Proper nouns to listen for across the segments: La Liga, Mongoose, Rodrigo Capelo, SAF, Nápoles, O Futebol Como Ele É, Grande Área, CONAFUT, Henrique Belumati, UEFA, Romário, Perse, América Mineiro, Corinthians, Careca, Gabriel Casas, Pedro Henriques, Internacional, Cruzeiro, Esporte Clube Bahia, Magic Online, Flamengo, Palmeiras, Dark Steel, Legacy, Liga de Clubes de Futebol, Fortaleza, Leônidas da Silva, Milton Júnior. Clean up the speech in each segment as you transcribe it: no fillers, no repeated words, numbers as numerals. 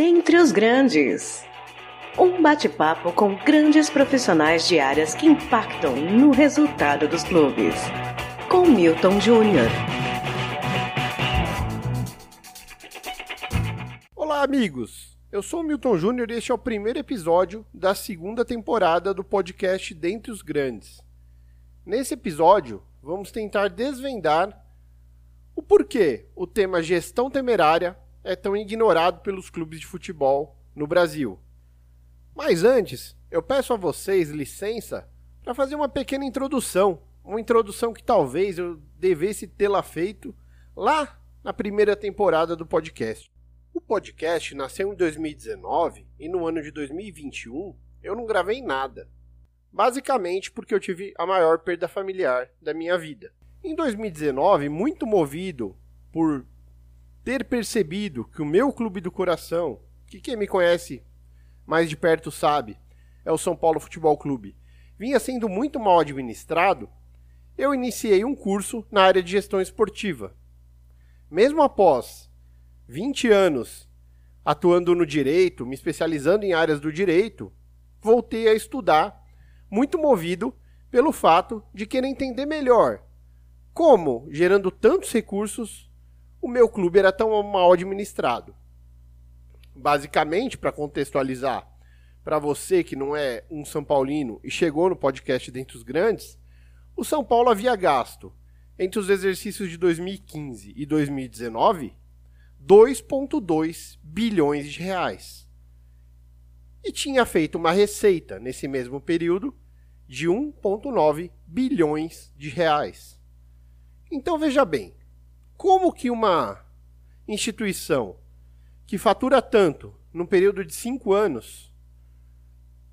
Dentre os Grandes. Um bate-papo com grandes profissionais de áreas que impactam no resultado dos clubes. Com Milton Júnior. Olá, amigos! Eu sou o Milton Júnior e este é o primeiro episódio da segunda temporada do podcast Dentre os Grandes. Nesse episódio, vamos tentar desvendar o porquê o tema gestão temerária é tão ignorado pelos clubes de futebol no Brasil. Mas antes, eu peço a vocês licença para fazer uma pequena introdução. Uma introdução que talvez eu devesse tê-la feito lá na primeira temporada do podcast. O podcast nasceu em 2019 e no ano de 2021 eu não gravei nada. Basicamente porque eu tive a maior perda familiar da minha vida. Em 2019, muito movido por ter percebido que o meu clube do coração, que quem me conhece mais de perto sabe, é o São Paulo Futebol Clube, vinha sendo muito mal administrado, eu iniciei um curso na área de gestão esportiva. Mesmo após 20 anos atuando no direito, me especializando em áreas do direito, voltei a estudar, muito movido pelo fato de querer entender melhor como, gerando tantos recursos, o meu clube era tão mal administrado. Basicamente, para contextualizar, para você que não é um São Paulino e chegou no podcast Dentre os Grandes, o São Paulo havia gasto, entre os exercícios de 2015 e 2019, 2,2 bilhões de reais. E tinha feito uma receita, nesse mesmo período, de 1,9 bilhões de reais. Então, veja bem, como que uma instituição que fatura tanto num período de 5 anos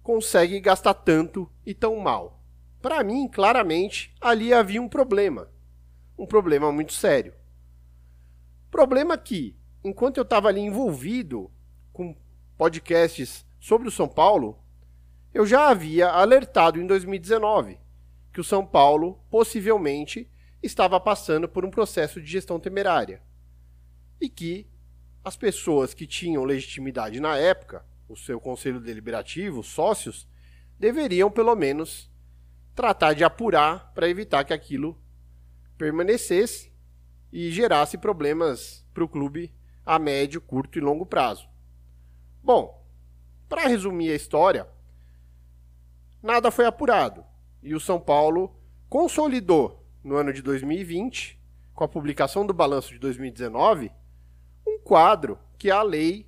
consegue gastar tanto e tão mal? Para mim, claramente, ali havia um problema muito sério. Problema que, enquanto eu estava ali envolvido com podcasts sobre o São Paulo, eu já havia alertado em 2019 que o São Paulo possivelmente estava passando por um processo de gestão temerária e que as pessoas que tinham legitimidade na época, o seu conselho deliberativo, os sócios, deveriam pelo menos tratar de apurar para evitar que aquilo permanecesse e gerasse problemas para o clube a médio, curto e longo prazo. Bom, para resumir a história, nada foi apurado e o São Paulo consolidou no ano de 2020, com a publicação do balanço de 2019, um quadro que a lei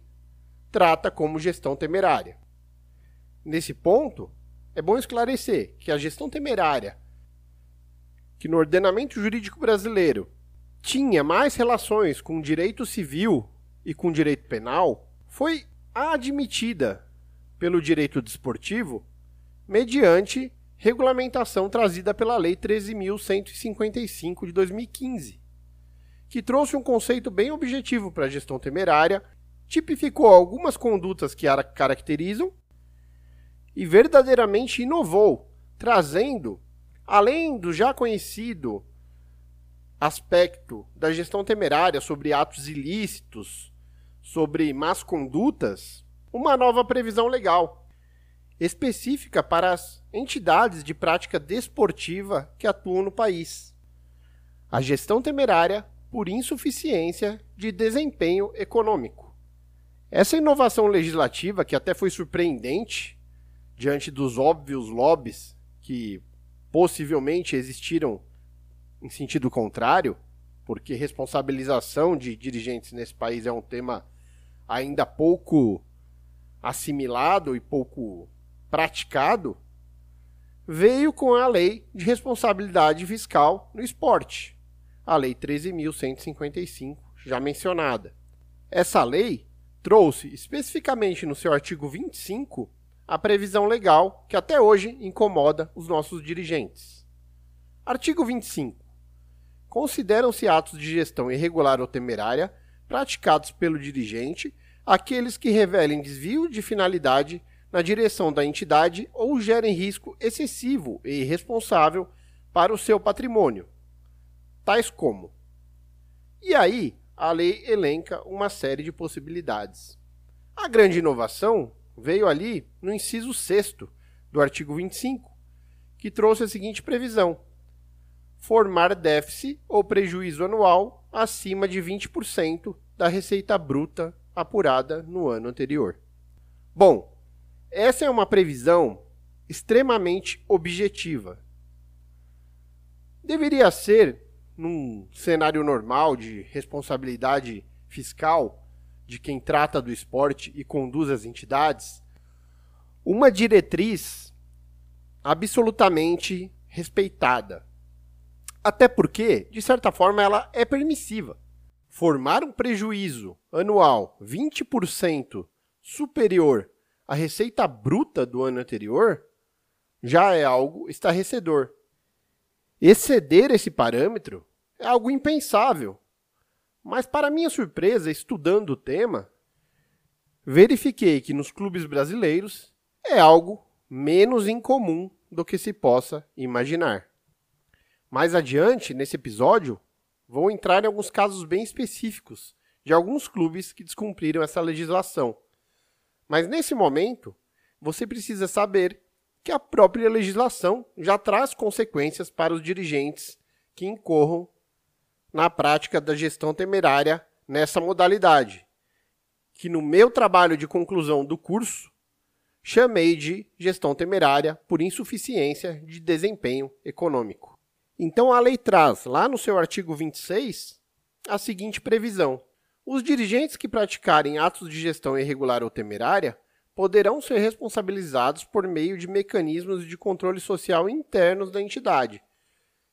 trata como gestão temerária. Nesse ponto, é bom esclarecer que a gestão temerária, que no ordenamento jurídico brasileiro tinha mais relações com o direito civil e com o direito penal, foi admitida pelo direito desportivo mediante regulamentação trazida pela Lei 13.155 de 2015. Que trouxe um conceito bem objetivo para a gestão temerária, tipificou algumas condutas que a caracterizam e verdadeiramente inovou, trazendo, além do já conhecido aspecto da gestão temerária sobre atos ilícitos, sobre más condutas, uma nova previsão legal, específica para as entidades de prática desportiva que atuam no país. A gestão temerária por insuficiência de desempenho econômico. Essa inovação legislativa, que até foi surpreendente, diante dos óbvios lobbies que possivelmente existiram em sentido contrário, porque responsabilização de dirigentes nesse país é um tema ainda pouco assimilado e pouco praticado, veio com a Lei de Responsabilidade Fiscal no Esporte, a Lei 13.155, já mencionada. Essa lei trouxe, especificamente no seu artigo 25, a previsão legal que até hoje incomoda os nossos dirigentes. Artigo 25. Consideram-se atos de gestão irregular ou temerária praticados pelo dirigente aqueles que revelem desvio de finalidade na direção da entidade ou gerem risco excessivo e irresponsável para o seu patrimônio, tais como. E aí, a lei elenca uma série de possibilidades. A grande inovação veio ali no inciso 6º do artigo 25, que trouxe a seguinte previsão: formar déficit ou prejuízo anual acima de 20% da receita bruta apurada no ano anterior. Bom, essa é uma previsão extremamente objetiva. Deveria ser, num cenário normal de responsabilidade fiscal de quem trata do esporte e conduz as entidades, uma diretriz absolutamente respeitada. Até porque, de certa forma, ela é permissiva. Formar um prejuízo anual 20% superior à receita bruta do ano anterior já é algo estarrecedor. Exceder esse parâmetro é algo impensável. Mas, para minha surpresa, estudando o tema, verifiquei que nos clubes brasileiros é algo menos incomum do que se possa imaginar. Mais adiante, nesse episódio, vou entrar em alguns casos bem específicos de alguns clubes que descumpriram essa legislação. Mas nesse momento, você precisa saber que a própria legislação já traz consequências para os dirigentes que incorram na prática da gestão temerária nessa modalidade, que no meu trabalho de conclusão do curso, chamei de gestão temerária por insuficiência de desempenho econômico. Então a lei traz, lá no seu artigo 26, a seguinte previsão: os dirigentes que praticarem atos de gestão irregular ou temerária poderão ser responsabilizados por meio de mecanismos de controle social internos da entidade,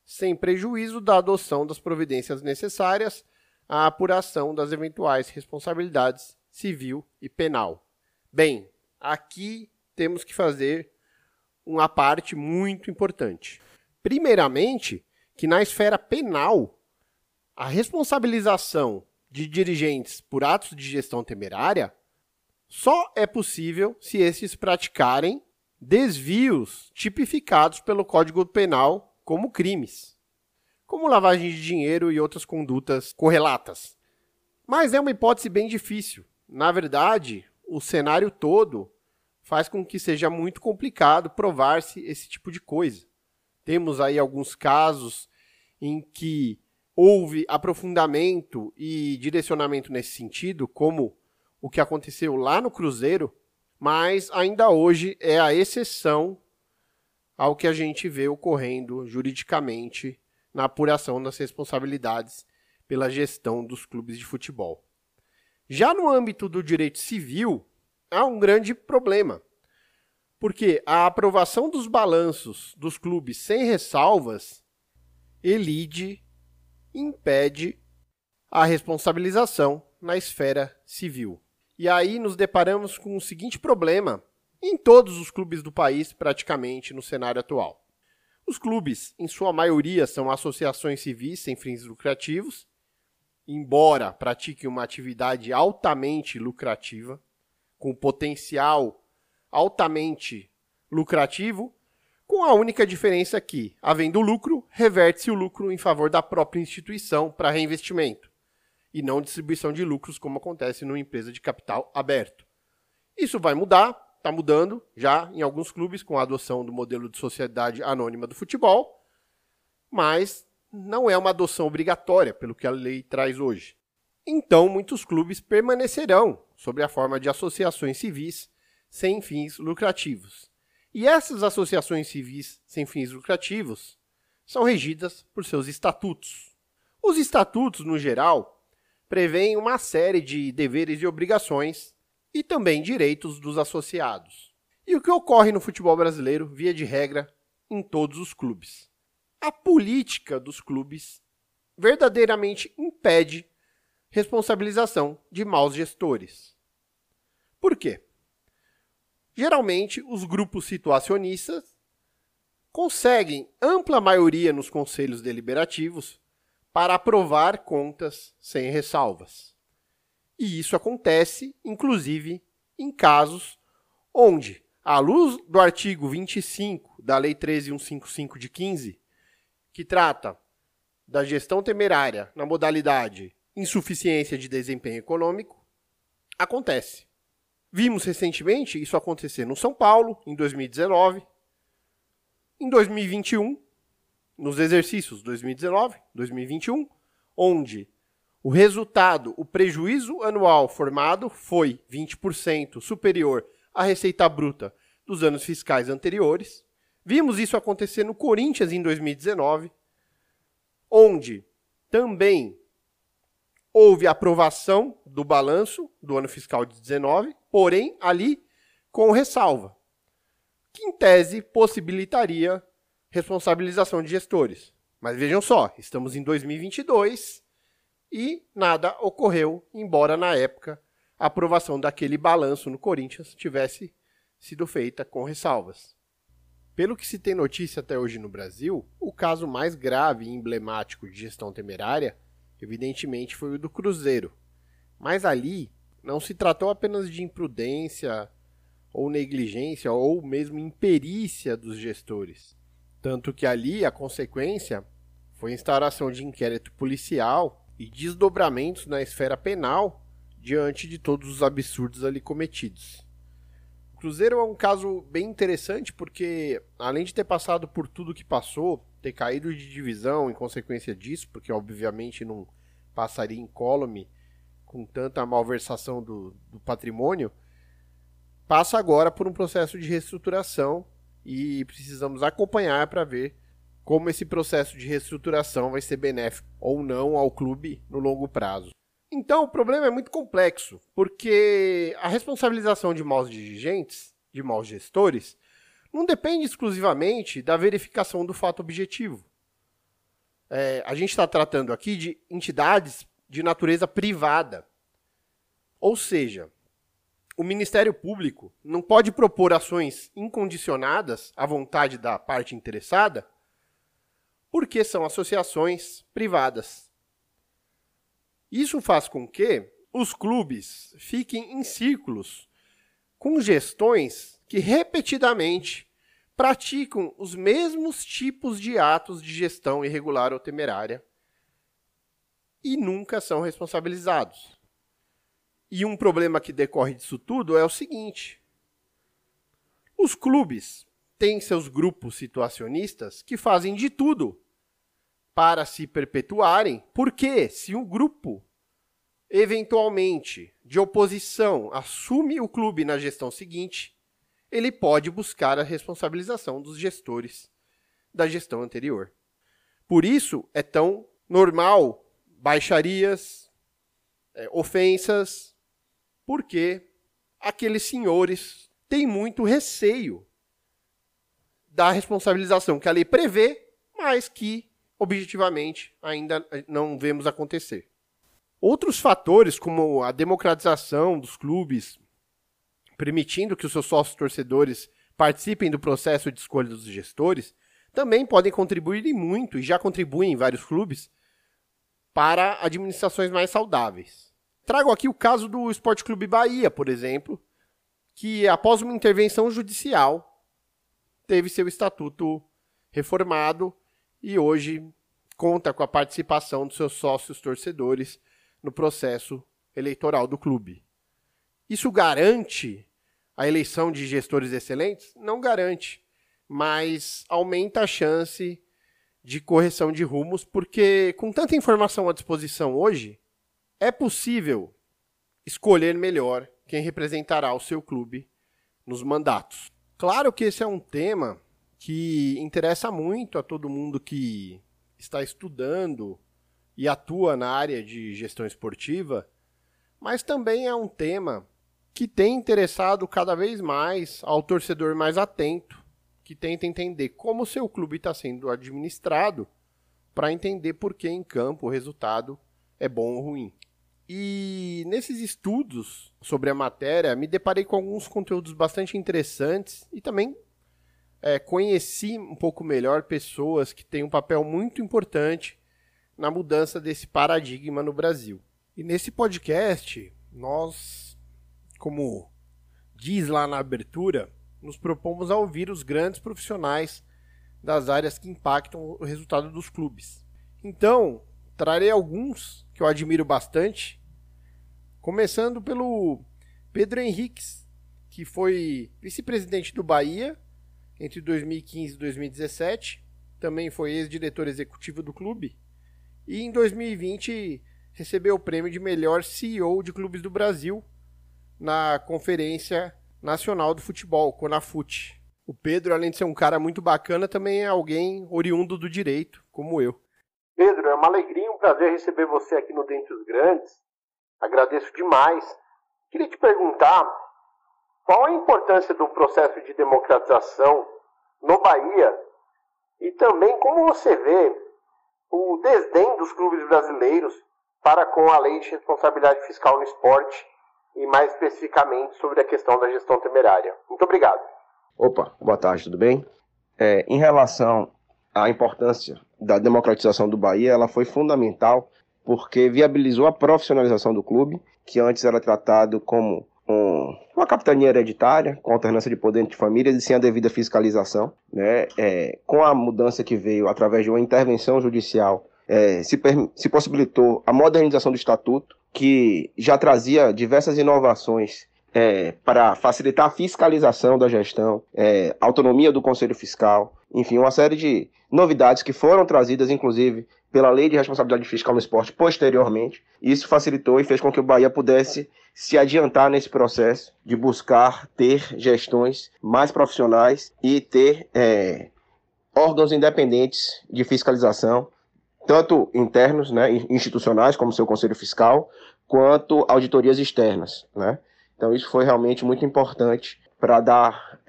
sem prejuízo da adoção das providências necessárias à apuração das eventuais responsabilidades civil e penal. Bem, aqui temos que fazer uma parte muito importante. Primeiramente, que na esfera penal, a responsabilização de dirigentes por atos de gestão temerária só é possível se estes praticarem desvios tipificados pelo Código Penal como crimes, como lavagem de dinheiro e outras condutas correlatas. Mas é uma hipótese bem difícil. Na verdade, o cenário todo faz com que seja muito complicado provar-se esse tipo de coisa. Temos aí alguns casos em que houve aprofundamento e direcionamento nesse sentido, como o que aconteceu lá no Cruzeiro, mas ainda hoje é a exceção ao que a gente vê ocorrendo juridicamente na apuração das responsabilidades pela gestão dos clubes de futebol. Já no âmbito do direito civil, há um grande problema, porque a aprovação dos balanços dos clubes sem ressalvas elide, impede a responsabilização na esfera civil. E aí nos deparamos com o seguinte problema em todos os clubes do país, praticamente, no cenário atual. Os clubes, em sua maioria, são associações civis sem fins lucrativos, embora pratiquem uma atividade altamente lucrativa, com potencial altamente lucrativo, com a única diferença que, havendo lucro, reverte-se o lucro em favor da própria instituição para reinvestimento, e não distribuição de lucros como acontece numa empresa de capital aberto. Isso vai mudar, está mudando já em alguns clubes com a adoção do modelo de sociedade anônima do futebol, mas não é uma adoção obrigatória, pelo que a lei traz hoje. Então, muitos clubes permanecerão sob a forma de associações civis sem fins lucrativos. E essas associações civis sem fins lucrativos são regidas por seus estatutos. Os estatutos, no geral, prevêem uma série de deveres e obrigações e também direitos dos associados. E o que ocorre no futebol brasileiro, via de regra, em todos os clubes? A política dos clubes verdadeiramente impede responsabilização de maus gestores. Por quê? Geralmente, os grupos situacionistas conseguem ampla maioria nos conselhos deliberativos para aprovar contas sem ressalvas. E isso acontece, inclusive, em casos onde, à luz do artigo 25 da Lei 13.155 de 15, que trata da gestão temerária na modalidade insuficiência de desempenho econômico, acontece. Vimos recentemente isso acontecer no São Paulo, em 2019, em 2021, nos exercícios 2019, 2021, onde o resultado, o prejuízo anual formado foi 20% superior à receita bruta dos anos fiscais anteriores. Vimos isso acontecer no Corinthians em 2019, onde também houve aprovação do balanço do ano fiscal de 19, porém ali com ressalva, que em tese possibilitaria responsabilização de gestores. Mas vejam só, estamos em 2022 e nada ocorreu, embora na época a aprovação daquele balanço no Corinthians tivesse sido feita com ressalvas. Pelo que se tem notícia até hoje no Brasil, o caso mais grave e emblemático de gestão temerária evidentemente foi o do Cruzeiro, mas ali não se tratou apenas de imprudência ou negligência ou mesmo imperícia dos gestores, tanto que ali a consequência foi a instauração de inquérito policial e desdobramentos na esfera penal diante de todos os absurdos ali cometidos. O Cruzeiro é um caso bem interessante porque, além de ter passado por tudo que passou, ter caído de divisão em consequência disso, porque obviamente não passaria incólume com tanta malversação do patrimônio, passa agora por um processo de reestruturação e precisamos acompanhar para ver como esse processo de reestruturação vai ser benéfico ou não ao clube no longo prazo. Então o problema é muito complexo, porque a responsabilização de maus dirigentes, de maus gestores, não depende exclusivamente da verificação do fato objetivo. A gente está tratando aqui de entidades de natureza privada. Ou seja, o Ministério Público não pode propor ações incondicionadas à vontade da parte interessada, porque são associações privadas. Isso faz com que os clubes fiquem em círculos com gestões que repetidamente praticam os mesmos tipos de atos de gestão irregular ou temerária e nunca são responsabilizados. E um problema que decorre disso tudo é o seguinte: os clubes têm seus grupos situacionistas que fazem de tudo para se perpetuarem, porque se um grupo, eventualmente, de oposição assume o clube na gestão seguinte, ele pode buscar a responsabilização dos gestores da gestão anterior. Por isso, é tão normal baixarias, ofensas, porque aqueles senhores têm muito receio da responsabilização que a lei prevê, mas que objetivamente ainda não vemos acontecer. Outros fatores, como a democratização dos clubes, permitindo que os seus sócios torcedores participem do processo de escolha dos gestores, também podem contribuir e muito, e já contribuem em vários clubes, para administrações mais saudáveis. Trago aqui o caso do Esporte Clube Bahia, por exemplo, que após uma intervenção judicial, teve seu estatuto reformado, e hoje conta com a participação dos seus sócios torcedores no processo eleitoral do clube. Isso garante a eleição de gestores excelentes? Não garante, mas aumenta a chance de correção de rumos, porque com tanta informação à disposição hoje, é possível escolher melhor quem representará o seu clube nos mandatos. Claro que esse é um tema que interessa muito a todo mundo que está estudando e atua na área de gestão esportiva, mas também é um tema que tem interessado cada vez mais ao torcedor mais atento, que tenta entender como o seu clube está sendo administrado para entender por que em campo o resultado é bom ou ruim. E nesses estudos sobre a matéria, me deparei com alguns conteúdos bastante interessantes e também conheci um pouco melhor pessoas que têm um papel muito importante na mudança desse paradigma no Brasil. E nesse podcast, nós, como diz lá na abertura, nos propomos a ouvir os grandes profissionais das áreas que impactam o resultado dos clubes. Então, trarei alguns que eu admiro bastante, começando pelo Pedro Henriques, que foi vice-presidente do Bahia entre 2015 e 2017, também foi ex-diretor executivo do clube, e em 2020 recebeu o prêmio de melhor CEO de clubes do Brasil na Conferência Nacional do Futebol, CONAFUT. O Pedro, além de ser um cara muito bacana, também é alguém oriundo do direito, como eu. Pedro, é uma alegria e um prazer receber você aqui no Dentre os Grandes. Agradeço demais. Queria te perguntar qual a importância do processo de democratização no Bahia e também como você vê o desdém dos clubes brasileiros para com a Lei de Responsabilidade Fiscal no Esporte e mais especificamente sobre a questão da gestão temerária. Muito obrigado. Opa, boa tarde, tudo bem? Em relação à importância da democratização do Bahia, ela foi fundamental porque viabilizou a profissionalização do clube, que antes era tratado como uma capitania hereditária, com alternância de poder entre famílias e sem a devida fiscalização, né? Com a mudança que veio através de uma intervenção judicial, se possibilitou a modernização do estatuto, que já trazia diversas inovações para facilitar a fiscalização da gestão, autonomia do Conselho Fiscal, enfim, uma série de novidades que foram trazidas, inclusive, pela Lei de Responsabilidade Fiscal no Esporte posteriormente. Isso facilitou e fez com que o Bahia pudesse se adiantar nesse processo de buscar ter gestões mais profissionais e ter órgãos independentes de fiscalização, tanto internos, né, institucionais, como seu Conselho Fiscal, quanto auditorias externas, né? Então isso foi realmente muito importante para dar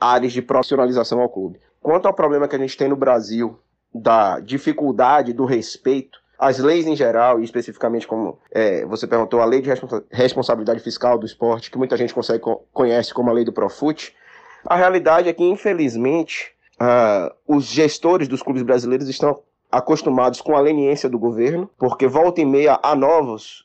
áreas de profissionalização ao clube. Quanto ao problema que a gente tem no Brasil, da dificuldade do respeito às leis em geral, e especificamente como você perguntou, a Lei de Responsabilidade Fiscal do Esporte, que muita gente conhece como a Lei do Profute, a realidade é que, infelizmente, os gestores dos clubes brasileiros estão acostumados com a leniência do governo, porque volta e meia há novos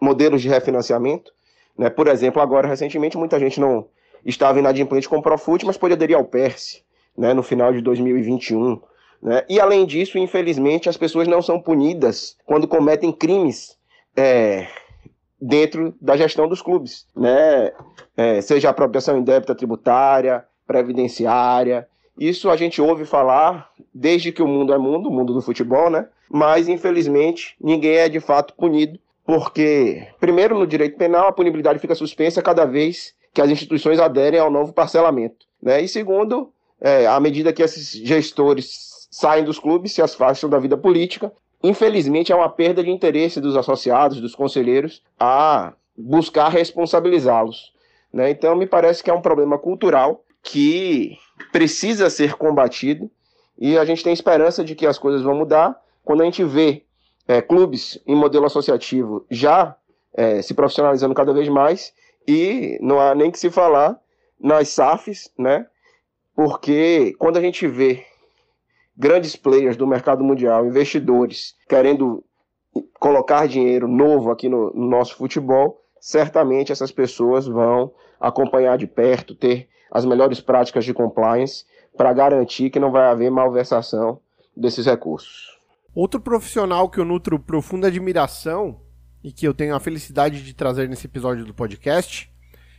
modelos de refinanciamento, né? Por exemplo, agora, recentemente, muita gente não estava inadimplente com o Profute, mas pôde aderir ao Perse, né, no final de 2021, né? E, além disso, infelizmente, as pessoas não são punidas quando cometem crimes dentro da gestão dos clubes, né? Seja apropriação indébita tributária, previdenciária. Isso a gente ouve falar desde que o mundo do futebol, né? Mas, infelizmente, ninguém é de fato punido, porque, primeiro, no direito penal, a punibilidade fica suspensa cada vez que as instituições aderem ao novo parcelamento, né? E, segundo, à medida que esses gestores saem dos clubes, se afastam da vida política. Infelizmente, há uma perda de interesse dos associados, dos conselheiros, a buscar responsabilizá-los, né? Então, me parece que é um problema cultural que precisa ser combatido e a gente tem esperança de que as coisas vão mudar. Quando a gente vê clubes em modelo associativo já se profissionalizando cada vez mais, e não há nem que se falar nas SAFs, né? Porque quando a gente vê grandes players do mercado mundial, investidores, querendo colocar dinheiro novo aqui no nosso futebol, certamente essas pessoas vão acompanhar de perto, ter as melhores práticas de compliance para garantir que não vai haver malversação desses recursos. Outro profissional que eu nutro profunda admiração e que eu tenho a felicidade de trazer nesse episódio do podcast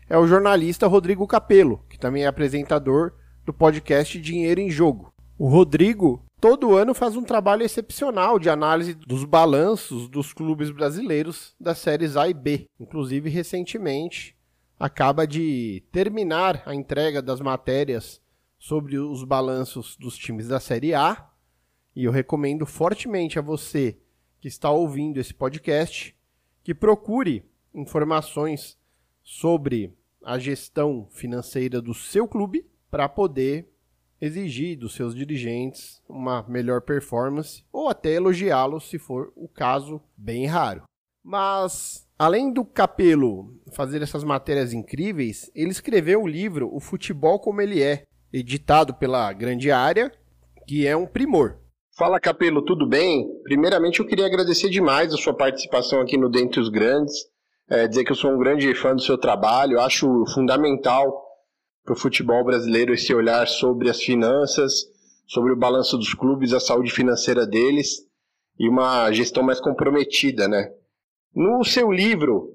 é o jornalista Rodrigo Capelo, que também é apresentador do podcast Dinheiro em Jogo. O Rodrigo, todo ano, faz um trabalho excepcional de análise dos balanços dos clubes brasileiros das séries A e B. Inclusive, recentemente, acaba de terminar a entrega das matérias sobre os balanços dos times da série A. E eu recomendo fortemente a você que está ouvindo esse podcast que procure informações sobre a gestão financeira do seu clube para poder exigir dos seus dirigentes uma melhor performance ou até elogiá-los, se for o caso, bem raro. Mas, além do Capelo fazer essas matérias incríveis, ele escreveu o livro O Futebol Como Ele É, editado pela Grande Área, que é um primor. Fala, Capelo, tudo bem? Primeiramente, eu queria agradecer demais a sua participação aqui no Dentre os Grandes, dizer que eu sou um grande fã do seu trabalho, acho fundamental para o futebol brasileiro esse olhar sobre as finanças, sobre o balanço dos clubes, a saúde financeira deles e uma gestão mais comprometida, né? No seu livro,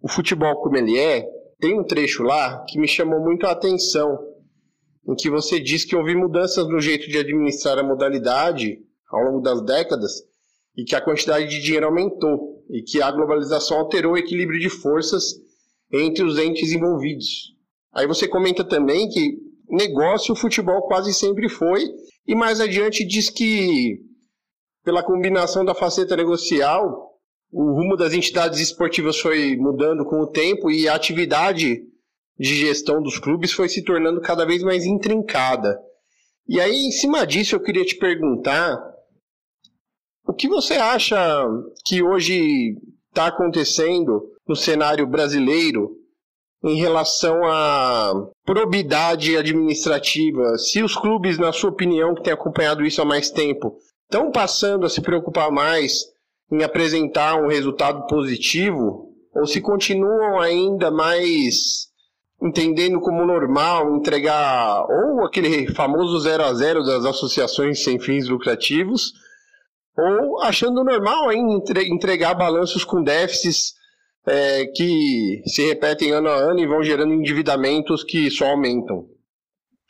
O Futebol Como Ele É, tem um trecho lá que me chamou muito a atenção, em que você diz que houve mudanças no jeito de administrar a modalidade ao longo das décadas e que a quantidade de dinheiro aumentou e que a globalização alterou o equilíbrio de forças entre os entes envolvidos. Aí você comenta também que negócio o futebol quase sempre foi e mais adiante diz que pela combinação da faceta negocial o rumo das entidades esportivas foi mudando com o tempo e a atividade de gestão dos clubes foi se tornando cada vez mais intrincada. E aí, em cima disso, eu queria te perguntar o que você acha que hoje está acontecendo no cenário brasileiro em relação à probidade administrativa? Se os clubes, na sua opinião, que têm acompanhado isso há mais tempo, estão passando a se preocupar mais em apresentar um resultado positivo ou se continuam ainda mais entendendo como normal entregar ou aquele famoso 0-0 das associações sem fins lucrativos ou achando normal ainda entregar balanços com déficits que se repetem ano a ano e vão gerando endividamentos que só aumentam.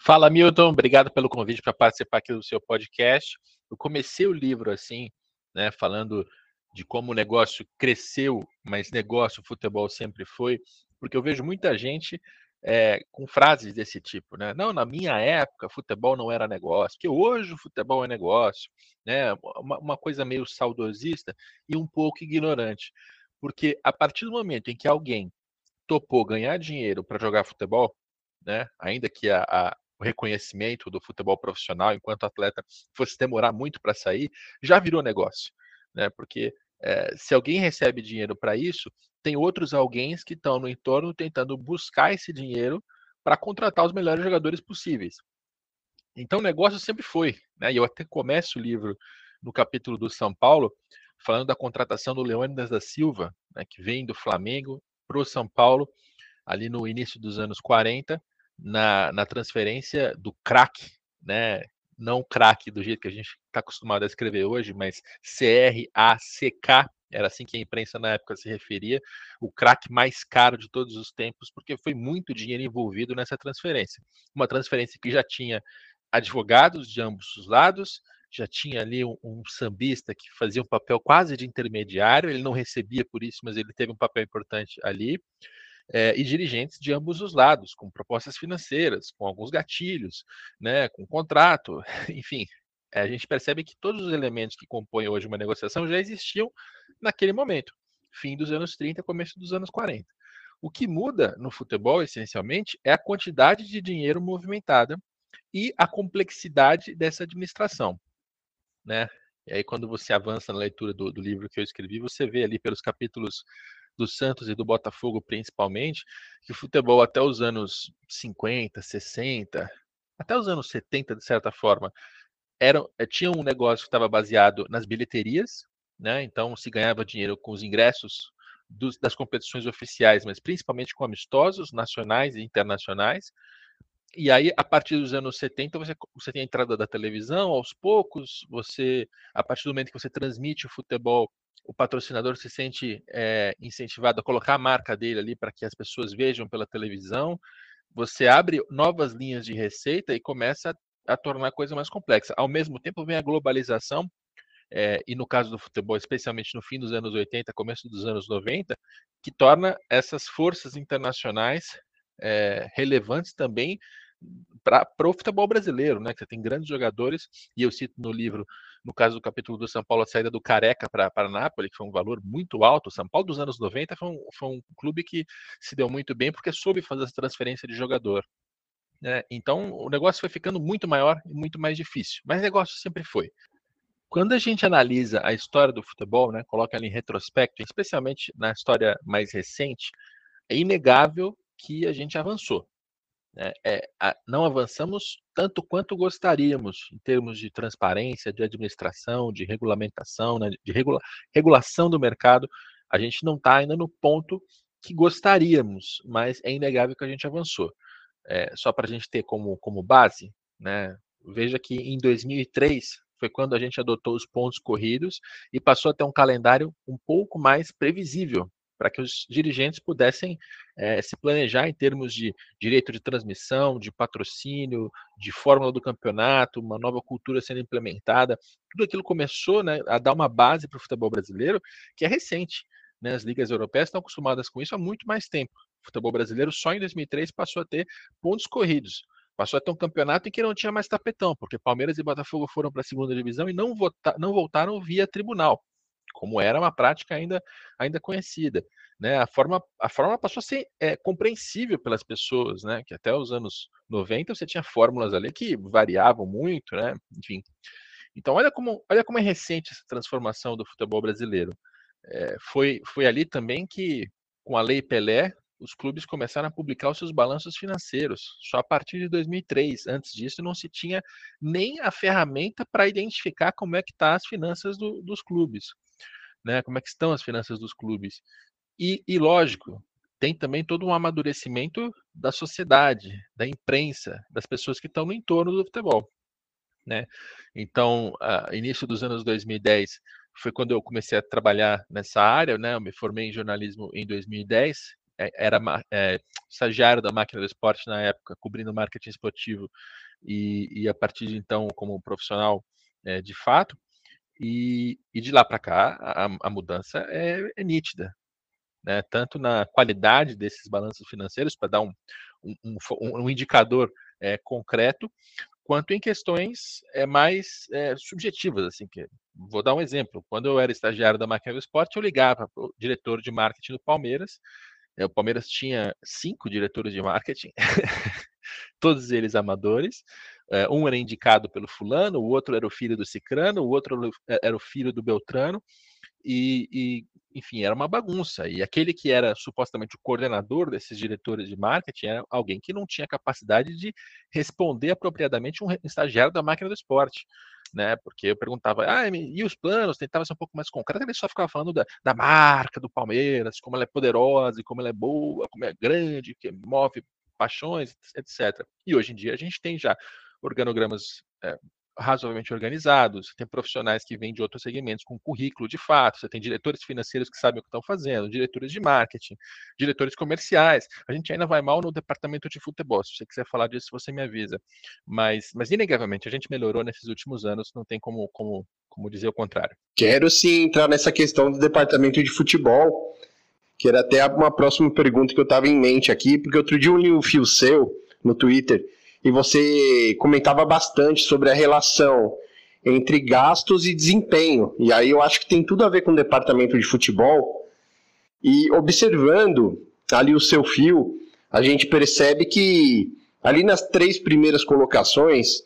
Fala, Milton, obrigado pelo convite para participar aqui do seu podcast. Eu comecei o livro assim, né, falando de como o negócio cresceu, mas negócio, futebol sempre foi, porque eu vejo muita gente com frases desse tipo, né? Não, na minha época, futebol não era negócio, porque hoje o futebol é negócio, né? Uma coisa meio saudosista e um pouco ignorante, porque a partir do momento em que alguém topou ganhar dinheiro para jogar futebol, né? Ainda que o reconhecimento do futebol profissional enquanto atleta fosse demorar muito para sair, já virou negócio, né? Porque se alguém recebe dinheiro para isso, tem outros alguém que estão no entorno tentando buscar esse dinheiro para contratar os melhores jogadores possíveis. Então o negócio sempre foi, né? E eu até começo o livro no capítulo do São Paulo, falando da contratação do Leônidas da Silva, né, que vem do Flamengo para o São Paulo, ali no início dos anos 40, na transferência do craque, né? Não craque do jeito que a gente está acostumado a escrever hoje, mas C-R-A-C-K, era assim que a imprensa na época se referia, o craque mais caro de todos os tempos, porque foi muito dinheiro envolvido nessa transferência. Uma transferência que já tinha advogados de ambos os lados, já tinha ali um sambista que fazia um papel quase de intermediário, ele não recebia por isso, mas ele teve um papel importante ali, e dirigentes de ambos os lados, com propostas financeiras, com alguns gatilhos, né, com contrato, enfim, a gente percebe que todos os elementos que compõem hoje uma negociação já existiam naquele momento, fim dos anos 30, começo dos anos 40. O que muda no futebol, essencialmente, é a quantidade de dinheiro movimentada e a complexidade dessa administração, né? E aí quando você avança na leitura do livro que eu escrevi, você vê ali pelos capítulos do Santos e do Botafogo principalmente, que o futebol até os anos 50, 60, até os anos 70, de certa forma, tinha um negócio que estava baseado nas bilheterias, né? Então se ganhava dinheiro com os ingressos das competições oficiais, mas principalmente com amistosos nacionais e internacionais. E aí, a partir dos anos 70, você tem a entrada da televisão, aos poucos, a partir do momento que você transmite o futebol, o patrocinador se sente incentivado a colocar a marca dele ali para que as pessoas vejam pela televisão, você abre novas linhas de receita e começa a tornar a coisa mais complexa. Ao mesmo tempo, vem a globalização, e no caso do futebol, especialmente no fim dos anos 80, começo dos anos 90, que torna essas forças internacionais relevantes também para o futebol brasileiro, né? Que você tem grandes jogadores, e eu cito no livro, no caso do capítulo do São Paulo, a saída do Careca para Nápoles, que foi um valor muito alto. O São Paulo dos anos 90 foi um clube que se deu muito bem porque soube fazer essa transferência de jogador, né? Então o negócio foi ficando muito maior e muito mais difícil, mas negócio sempre foi. Quando a gente analisa a história do futebol, né, coloca ali em retrospecto, especialmente na história mais recente, é inegável que a gente avançou, né? Não avançamos tanto quanto gostaríamos em termos de transparência, de administração, de regulamentação, né? De regulação do mercado. A gente não está ainda no ponto que gostaríamos, mas é inegável que a gente avançou. Só para a gente ter como base, né? Veja que em 2003 foi quando a gente adotou os pontos corridos e passou a ter um calendário um pouco mais previsível, para que os dirigentes pudessem se planejar em termos de direito de transmissão, de patrocínio, de fórmula do campeonato, uma nova cultura sendo implementada. Tudo aquilo começou, né, a dar uma base para o futebol brasileiro, que é recente. Né? As ligas europeias estão acostumadas com isso há muito mais tempo. O futebol brasileiro só em 2003 passou a ter pontos corridos. Passou a ter um campeonato em que não tinha mais tapetão, porque Palmeiras e Botafogo foram para a segunda divisão e não voltaram via tribunal, como era uma prática ainda conhecida. Né? A fórmula passou a ser compreensível pelas pessoas, né? Que até os anos 90 você tinha fórmulas ali que variavam muito, né? Enfim. Então olha como é recente essa transformação do futebol brasileiro. Foi ali também que, com a Lei Pelé, os clubes começaram a publicar os seus balanços financeiros, só a partir de 2003. Antes disso, não se tinha nem a ferramenta para identificar como é que tá as finanças dos clubes, né? Como é que estão as finanças dos clubes. E, lógico, tem também todo um amadurecimento da sociedade, da imprensa, das pessoas que estão no entorno do futebol, né? Então, início dos anos 2010, foi quando eu comecei a trabalhar nessa área, né? Eu me formei em jornalismo em 2010, era estagiário da Máquina do Esporte na época, cobrindo marketing esportivo, e a partir de então como profissional de fato, e de lá para cá a mudança é nítida, né? Tanto na qualidade desses balanços financeiros, para dar um indicador concreto, quanto em questões mais subjetivas. Assim, que vou dar um exemplo: quando eu era estagiário da Máquina do Esporte, eu ligava para o diretor de marketing do Palmeiras. O Palmeiras tinha 5 diretores de marketing, todos eles amadores. Um era indicado pelo fulano, o outro era o filho do cicrano, o outro era o filho do beltrano, enfim, era uma bagunça. E aquele que era supostamente o coordenador desses diretores de marketing era alguém que não tinha capacidade de responder apropriadamente um estagiário da Máquina do Esporte. Né? Porque eu perguntava, e os planos? Tentava ser um pouco mais concreto, ele só ficava falando da marca do Palmeiras, como ela é poderosa, como ela é boa, como é grande, que move paixões, etc. E hoje em dia a gente tem já organogramas razoavelmente organizados, tem profissionais que vêm de outros segmentos com currículo de fato, você tem diretores financeiros que sabem o que estão fazendo, diretores de marketing, diretores comerciais. A gente ainda vai mal no departamento de futebol, se você quiser falar disso, você me avisa. Mas inegavelmente, a gente melhorou nesses últimos anos, não tem como dizer o contrário. Quero sim entrar nessa questão do departamento de futebol, que era até uma próxima pergunta que eu estava em mente aqui, porque outro dia eu li um fio seu no Twitter, e você comentava bastante sobre a relação entre gastos e desempenho. E aí eu acho que tem tudo a ver com o departamento de futebol. E observando ali o seu fio, a gente percebe que ali nas 3 primeiras colocações,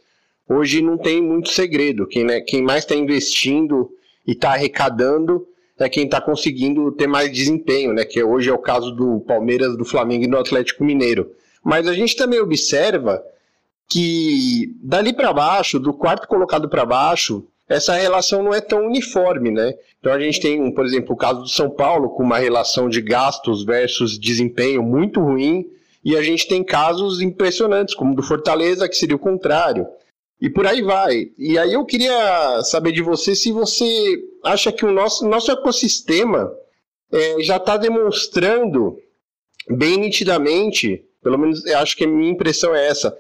hoje não tem muito segredo. Quem mais está investindo e está arrecadando é quem está conseguindo ter mais desempenho, né? Que hoje é o caso do Palmeiras, do Flamengo e do Atlético Mineiro. Mas a gente também observa que dali para baixo, do 4º colocado para baixo, essa relação não é tão uniforme, né? Então a gente tem, por exemplo, o caso do São Paulo, com uma relação de gastos versus desempenho muito ruim, e a gente tem casos impressionantes, como o do Fortaleza, que seria o contrário. E por aí vai. E aí eu queria saber de você se você acha que o nosso ecossistema já está demonstrando bem nitidamente, pelo menos eu acho que a minha impressão é essa,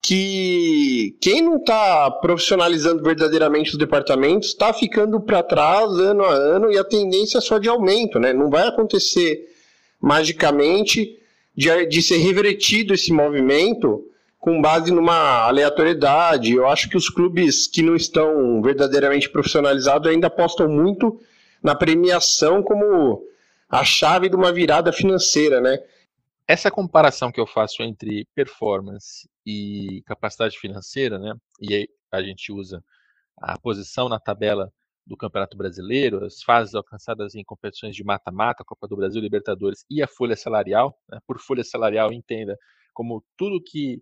que quem não está profissionalizando verdadeiramente os departamentos está ficando para trás ano a ano, e a tendência é só de aumento, né? Não vai acontecer magicamente de ser revertido esse movimento com base numa aleatoriedade. Eu acho que os clubes que não estão verdadeiramente profissionalizados ainda apostam muito na premiação como a chave de uma virada financeira, né? Essa comparação que eu faço entre performance e capacidade financeira, né? E aí a gente usa a posição na tabela do Campeonato Brasileiro, as fases alcançadas em competições de mata-mata, Copa do Brasil, Libertadores, e a folha salarial, né? Por folha salarial, entenda como tudo que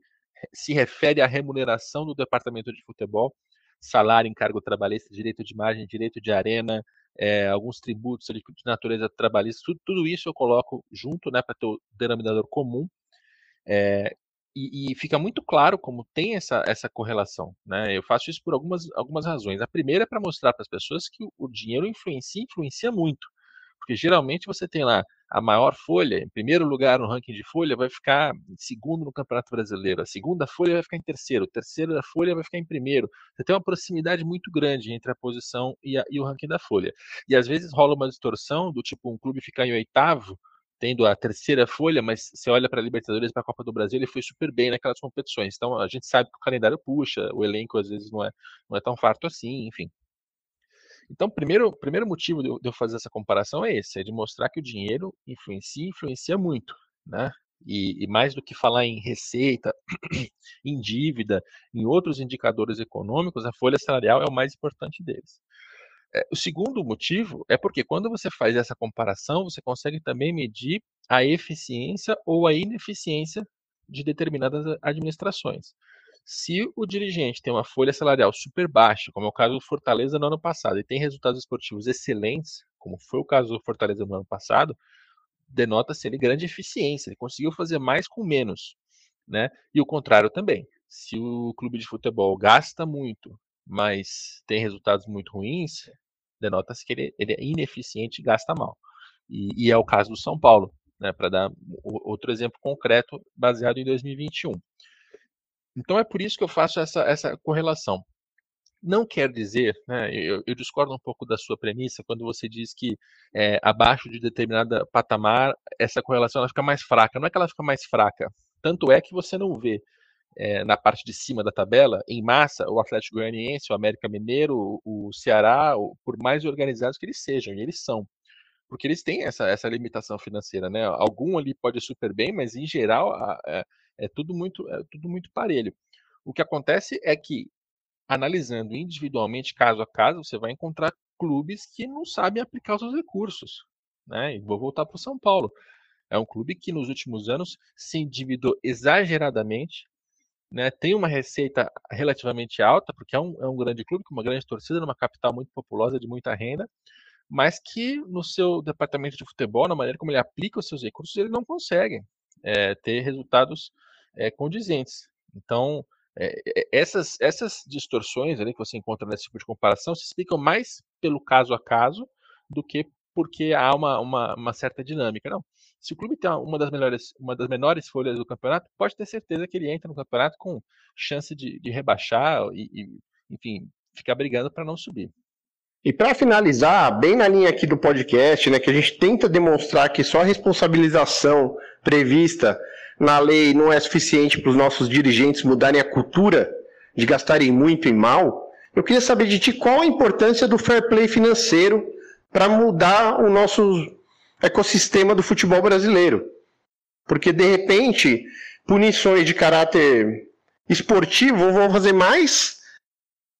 se refere à remuneração do departamento de futebol, salário, encargo trabalhista, direito de margem, direito de arena, alguns tributos de natureza trabalhista, tudo isso eu coloco junto, né, para ter o denominador comum, e fica muito claro como tem essa correlação, né? Eu faço isso por algumas razões. A primeira é para mostrar para as pessoas que o dinheiro influencia muito, porque geralmente você tem lá a maior folha, em primeiro lugar no ranking de folha, vai ficar em segundo no Campeonato Brasileiro, a segunda folha vai ficar em terceiro, o terceiro da folha vai ficar em primeiro. Você tem uma proximidade muito grande entre a posição e o ranking da folha. E às vezes rola uma distorção do tipo um clube ficar em oitavo, tendo a terceira folha, mas você olha para a Libertadores, para a Copa do Brasil, ele foi super bem naquelas competições. Então a gente sabe que o calendário puxa, o elenco às vezes não é tão farto assim, enfim. Então, o primeiro motivo de eu fazer essa comparação é esse, é de mostrar que o dinheiro influencia muito, né? E mais do que falar em receita, em dívida, em outros indicadores econômicos, a folha salarial é o mais importante deles. O segundo motivo é porque quando você faz essa comparação, você consegue também medir a eficiência ou a ineficiência de determinadas administrações. Se o dirigente tem uma folha salarial super baixa, como é o caso do Fortaleza no ano passado, e tem resultados esportivos excelentes, como foi o caso do Fortaleza no ano passado, denota-se ele grande eficiência, ele conseguiu fazer mais com menos, né? E o contrário também. Se o clube de futebol gasta muito, mas tem resultados muito ruins, denota-se que ele é ineficiente e gasta mal. E é o caso do São Paulo, né? Para dar outro exemplo concreto baseado em 2021. Então é por isso que eu faço essa correlação. Não quer dizer, né, eu discordo um pouco da sua premissa quando você diz que abaixo de determinada patamar, essa correlação ela fica mais fraca. Não é que ela fica mais fraca, tanto é que você não vê na parte de cima da tabela, em massa, o Atlético Goianiense, o América Mineiro, o Ceará, por mais organizados que eles sejam, e eles são. Porque eles têm essa limitação financeira, né? Algum ali pode ir super bem, mas em geral é tudo muito parelho. O que acontece é que, analisando individualmente, caso a caso, você vai encontrar clubes que não sabem aplicar os seus recursos, né? E vou voltar para o São Paulo. É um clube que nos últimos anos se endividou exageradamente, né? Tem uma receita relativamente alta, porque é um grande clube, com uma grande torcida, numa capital muito populosa, de muita renda, mas que no seu departamento de futebol, na maneira como ele aplica os seus recursos, ele não consegue ter resultados condizentes. Então, essas distorções ali que você encontra nesse tipo de comparação se explicam mais pelo caso a caso do que porque há uma certa dinâmica. Não. Se o clube tem uma das menores folhas do campeonato, pode ter certeza que ele entra no campeonato com chance de rebaixar enfim, ficar brigando para não subir. E para finalizar, bem na linha aqui do podcast, né, que a gente tenta demonstrar que só a responsabilização prevista na lei não é suficiente para os nossos dirigentes mudarem a cultura de gastarem muito e mal, eu queria saber de ti qual a importância do fair play financeiro para mudar o nosso ecossistema do futebol brasileiro. Porque, de repente, punições de caráter esportivo vão fazer mais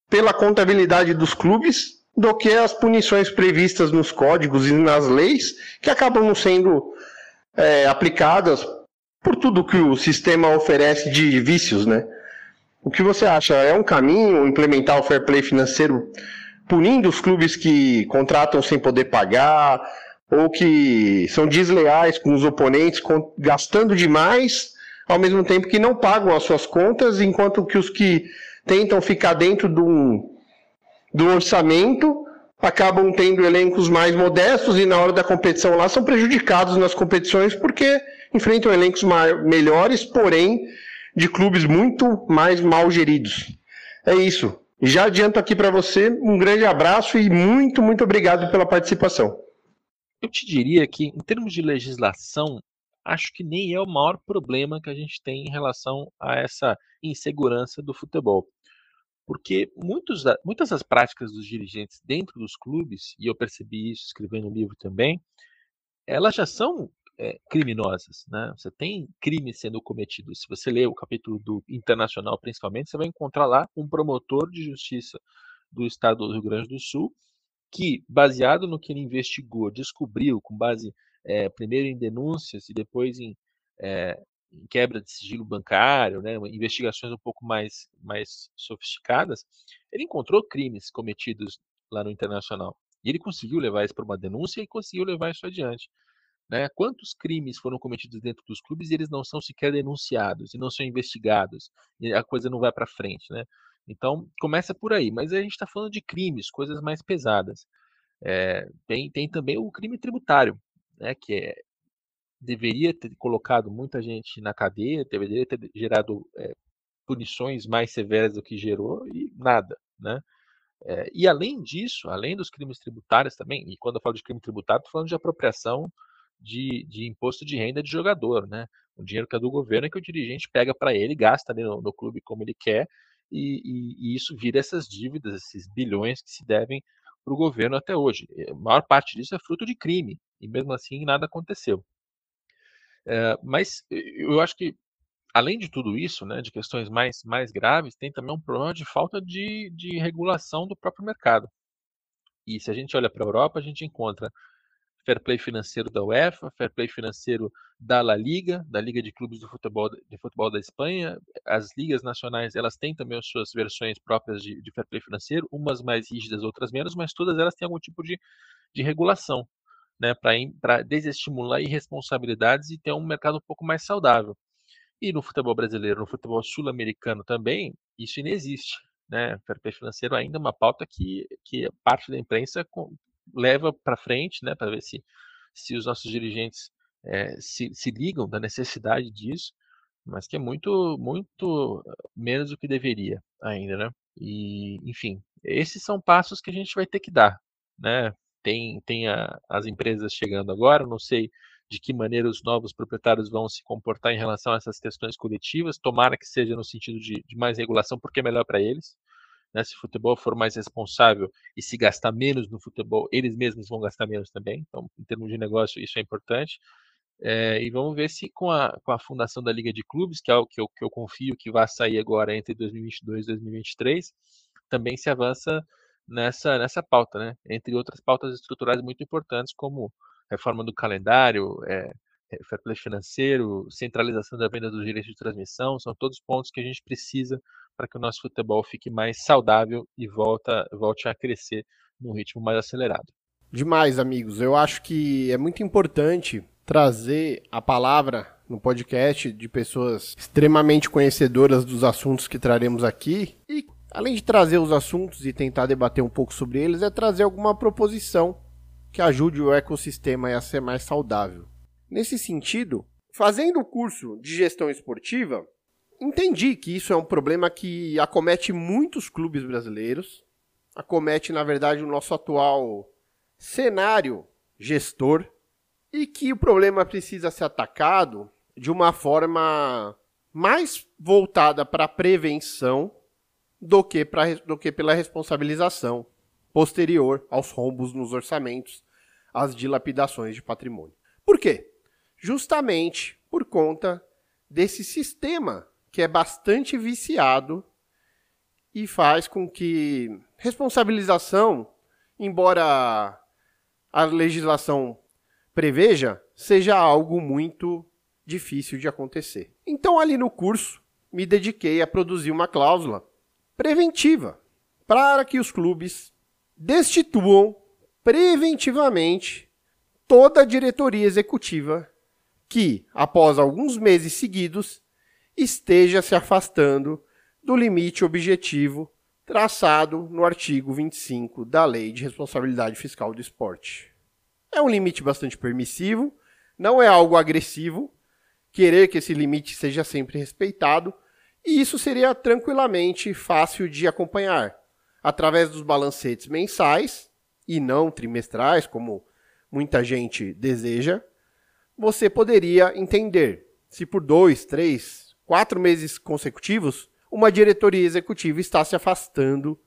pela contabilidade dos clubes do que as punições previstas nos códigos e nas leis, que acabam não sendo aplicadas por tudo que o sistema oferece de vícios, né? O que você acha? É um caminho implementar o fair play financeiro punindo os clubes que contratam sem poder pagar ou que são desleais com os oponentes, gastando demais, ao mesmo tempo que não pagam as suas contas, enquanto que os que tentam ficar dentro do orçamento acabam tendo elencos mais modestos e na hora da competição lá são prejudicados nas competições porque enfrentam elencos melhores, porém de clubes muito mais mal geridos. É isso. Já adianto aqui para você um grande abraço e muito, muito obrigado pela participação. Eu te diria que em termos de legislação, acho que nem é o maior problema que a gente tem em relação a essa insegurança do futebol. Porque muitas das práticas dos dirigentes dentro dos clubes, e eu percebi isso escrevendo o livro também, elas já são criminosas, né? Você tem crime sendo cometido. Se você ler o capítulo do Internacional, principalmente, você vai encontrar lá um promotor de justiça do estado do Rio Grande do Sul que, baseado no que ele investigou, descobriu, com base primeiro em denúncias e depois em quebra de sigilo bancário, né, investigações um pouco mais sofisticadas, ele encontrou crimes cometidos lá no Internacional. E ele conseguiu levar isso para uma denúncia e conseguiu levar isso adiante, né? Quantos crimes foram cometidos dentro dos clubes e eles não são sequer denunciados e não são investigados, e a coisa não vai para frente, né? Então, começa por aí. Mas a gente está falando de crimes, coisas mais pesadas. Tem também o crime tributário, né, que deveria ter colocado muita gente na cadeia, deveria ter gerado punições mais severas do que gerou, e nada, né? E além disso, além dos crimes tributários também, e quando eu falo de crime tributário, estou falando de apropriação de imposto de renda de jogador, né? O dinheiro que é do governo é que o dirigente pega para ele, gasta ali no clube como ele quer, e isso vira essas dívidas, esses bilhões que se devem para o governo até hoje. A maior parte disso é fruto de crime, e mesmo assim nada aconteceu. Mas eu acho que, além de tudo isso, né, de questões mais graves, tem também um problema de falta de regulação do próprio mercado. E se a gente olha para a Europa, a gente encontra fair play financeiro da UEFA, fair play financeiro da La Liga, da Liga de Clubes de Futebol da Espanha. As ligas nacionais, elas têm também as suas versões próprias de fair play financeiro, umas mais rígidas, outras menos, mas todas elas têm algum tipo de regulação, né, para desestimular irresponsabilidades e ter um mercado um pouco mais saudável. E no futebol brasileiro, no futebol sul-americano também, isso inexiste, né? Fair play financeiro ainda é uma pauta que parte da imprensa leva para frente, né? Para ver se os nossos dirigentes se ligam da necessidade disso, mas que é muito, muito menos do que deveria ainda, né? E, enfim, esses são passos que a gente vai ter que dar, né? Tem as empresas chegando agora, não sei de que maneira os novos proprietários vão se comportar em relação a essas questões coletivas. Tomara que seja no sentido de mais regulação, porque é melhor para eles, né? Se o futebol for mais responsável e se gastar menos no futebol, eles mesmos vão gastar menos também. Então, em termos de negócio, isso é importante. E vamos ver se com a fundação da Liga de Clubes, que é algo que eu confio que vai sair agora entre 2022 e 2023, também se avança nessa pauta, né? Entre outras pautas estruturais muito importantes, como reforma do calendário, fair play financeiro, centralização da venda dos direitos de transmissão, são todos pontos que a gente precisa para que o nosso futebol fique mais saudável e volte a crescer num ritmo mais acelerado. Demais, amigos. Eu acho que é muito importante trazer a palavra no podcast de pessoas extremamente conhecedoras dos assuntos que traremos aqui e, além de trazer os assuntos e tentar debater um pouco sobre eles, é trazer alguma proposição que ajude o ecossistema a ser mais saudável. Nesse sentido, fazendo o curso de gestão esportiva, entendi que isso é um problema que acomete muitos clubes brasileiros, acomete, na verdade, o nosso atual cenário gestor, e que o problema precisa ser atacado de uma forma mais voltada para a prevenção do que pela responsabilização posterior aos rombos nos orçamentos, às dilapidações de patrimônio. Por quê? Justamente por conta desse sistema que é bastante viciado e faz com que responsabilização, embora a legislação preveja, seja algo muito difícil de acontecer. Então, ali no curso, me dediquei a produzir uma cláusula preventiva para que os clubes destituam preventivamente toda a diretoria executiva que, após alguns meses seguidos, esteja se afastando do limite objetivo traçado no artigo 25 da Lei de Responsabilidade Fiscal do Esporte. É um limite bastante permissivo, não é algo agressivo, querer que esse limite seja sempre respeitado, e isso seria tranquilamente fácil de acompanhar através dos balancetes mensais e não trimestrais, como muita gente deseja. Você poderia entender se por 2, 3, 4 meses consecutivos uma diretoria executiva está se afastando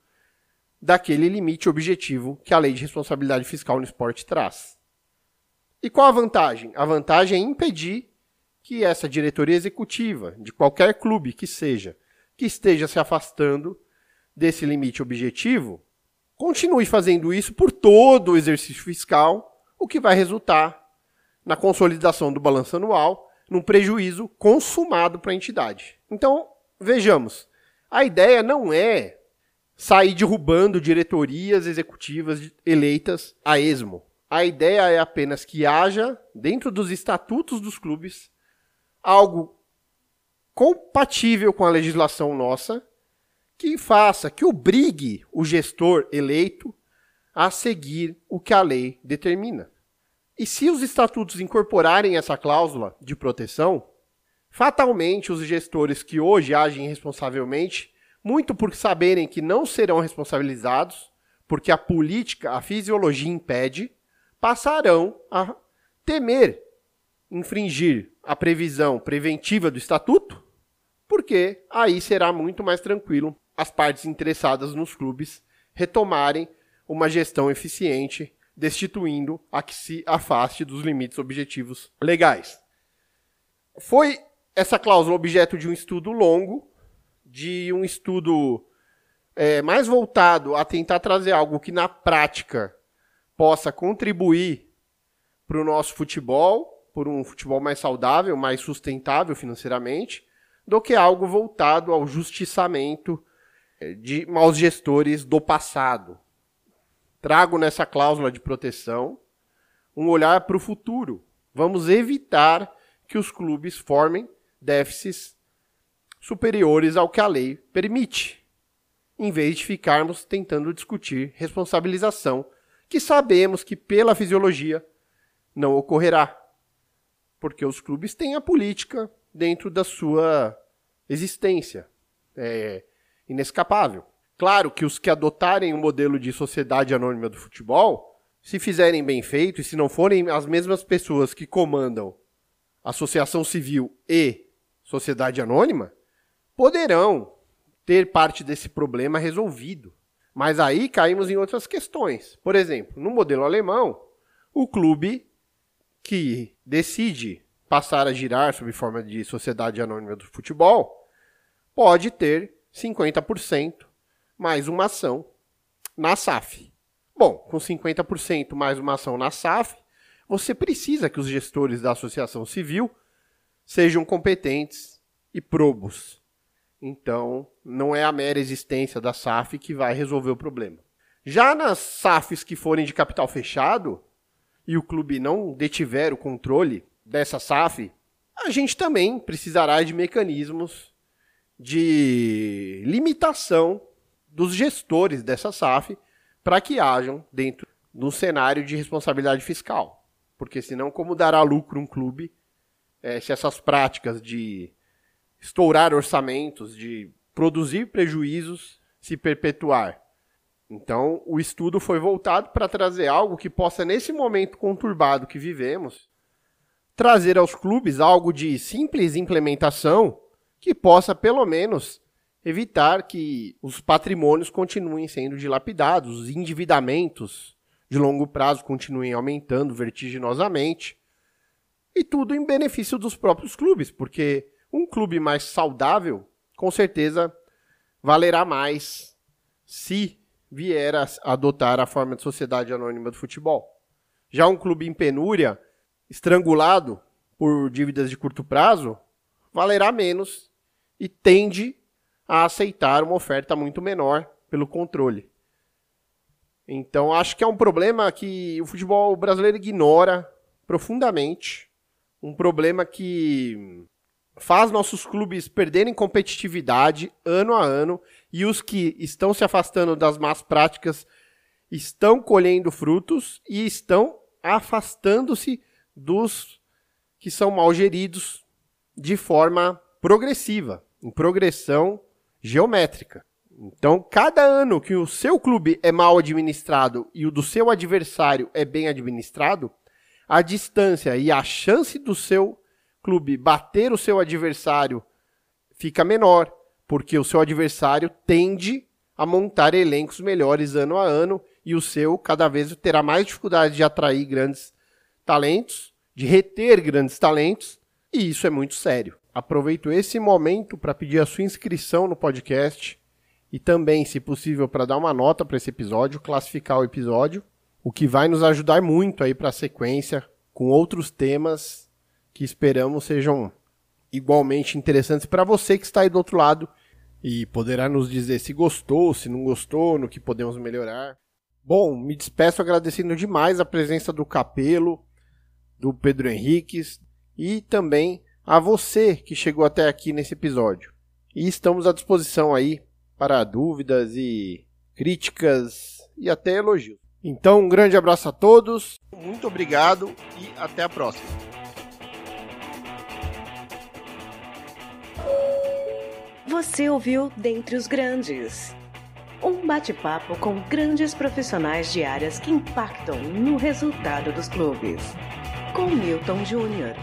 daquele limite objetivo que a Lei de Responsabilidade Fiscal no Esporte traz. E qual a vantagem? A vantagem é impedir que essa diretoria executiva, de qualquer clube que seja, que esteja se afastando desse limite objetivo, continue fazendo isso por todo o exercício fiscal, o que vai resultar na consolidação do balanço anual, num prejuízo consumado para a entidade. Então, vejamos, a ideia não é sair derrubando diretorias executivas eleitas a esmo. A ideia é apenas que haja, dentro dos estatutos dos clubes, algo compatível com a legislação nossa, que faça, que obrigue o gestor eleito a seguir o que a lei determina. E se os estatutos incorporarem essa cláusula de proteção, fatalmente os gestores que hoje agem irresponsavelmente, muito por saberem que não serão responsabilizados, porque a política, a fisiologia impede, passarão a temer infringir a previsão preventiva do estatuto, porque aí será muito mais tranquilo as partes interessadas nos clubes retomarem uma gestão eficiente, destituindo a que se afaste dos limites objetivos legais. Foi essa cláusula objeto de um estudo longo, de um estudo mais voltado a tentar trazer algo que na prática possa contribuir para o nosso futebol, por um futebol mais saudável, mais sustentável financeiramente, do que algo voltado ao justiçamento de maus gestores do passado. Trago nessa cláusula de proteção um olhar para o futuro. Vamos evitar que os clubes formem déficits superiores ao que a lei permite, em vez de ficarmos tentando discutir responsabilização, que sabemos que pela fisiologia não ocorrerá, porque os clubes têm a política dentro da sua existência, é inescapável. Claro que os que adotarem o modelo de sociedade anônima do futebol, se fizerem bem feito e se não forem as mesmas pessoas que comandam associação civil e sociedade anônima, poderão ter parte desse problema resolvido. Mas aí caímos em outras questões. Por exemplo, no modelo alemão, o clube que decide passar a girar sob forma de sociedade anônima do futebol pode ter 50% mais uma ação na SAF. Bom, com 50% mais uma ação na SAF, você precisa que os gestores da associação civil sejam competentes e probos. Então, não é a mera existência da SAF que vai resolver o problema. Já nas SAFs que forem de capital fechado, e o clube não detiver o controle dessa SAF, a gente também precisará de mecanismos de limitação dos gestores dessa SAF para que hajam dentro do cenário de responsabilidade fiscal. Porque senão, como dará lucro um clube se essas práticas de estourar orçamentos, de produzir prejuízos, se perpetuar. Então, o estudo foi voltado para trazer algo que possa, nesse momento conturbado que vivemos, trazer aos clubes algo de simples implementação que possa, pelo menos, evitar que os patrimônios continuem sendo dilapidados, os endividamentos de longo prazo continuem aumentando vertiginosamente, e tudo em benefício dos próprios clubes, porque um clube mais saudável, com certeza, valerá mais se vier a adotar a forma de sociedade anônima do futebol. Já um clube em penúria, estrangulado por dívidas de curto prazo, valerá menos e tende a aceitar uma oferta muito menor pelo controle. Então, acho que é um problema que o futebol brasileiro ignora profundamente. Um problema que faz nossos clubes perderem competitividade ano a ano, e os que estão se afastando das más práticas estão colhendo frutos e estão afastando-se dos que são mal geridos de forma progressiva, em progressão geométrica. Então, cada ano que o seu clube é mal administrado e o do seu adversário é bem administrado, a distância e a chance do seu clube bater o seu adversário fica menor, porque o seu adversário tende a montar elencos melhores ano a ano, e o seu cada vez terá mais dificuldade de atrair grandes talentos, de reter grandes talentos, e isso é muito sério. Aproveito esse momento para pedir a sua inscrição no podcast e também, se possível, para dar uma nota para esse episódio, classificar o episódio, o que vai nos ajudar muito aí para a sequência com outros temas que esperamos sejam igualmente interessantes para você que está aí do outro lado e poderá nos dizer se gostou, se não gostou, no que podemos melhorar. Bom, me despeço agradecendo demais a presença do Capelo, do Pedro Henriques e também a você que chegou até aqui nesse episódio. E estamos à disposição aí para dúvidas e críticas e até elogios. Então, um grande abraço a todos. Muito obrigado e até a próxima. Você ouviu Dentre os Grandes. Um bate-papo com grandes profissionais de áreas que impactam no resultado dos clubes. Com Milton Júnior.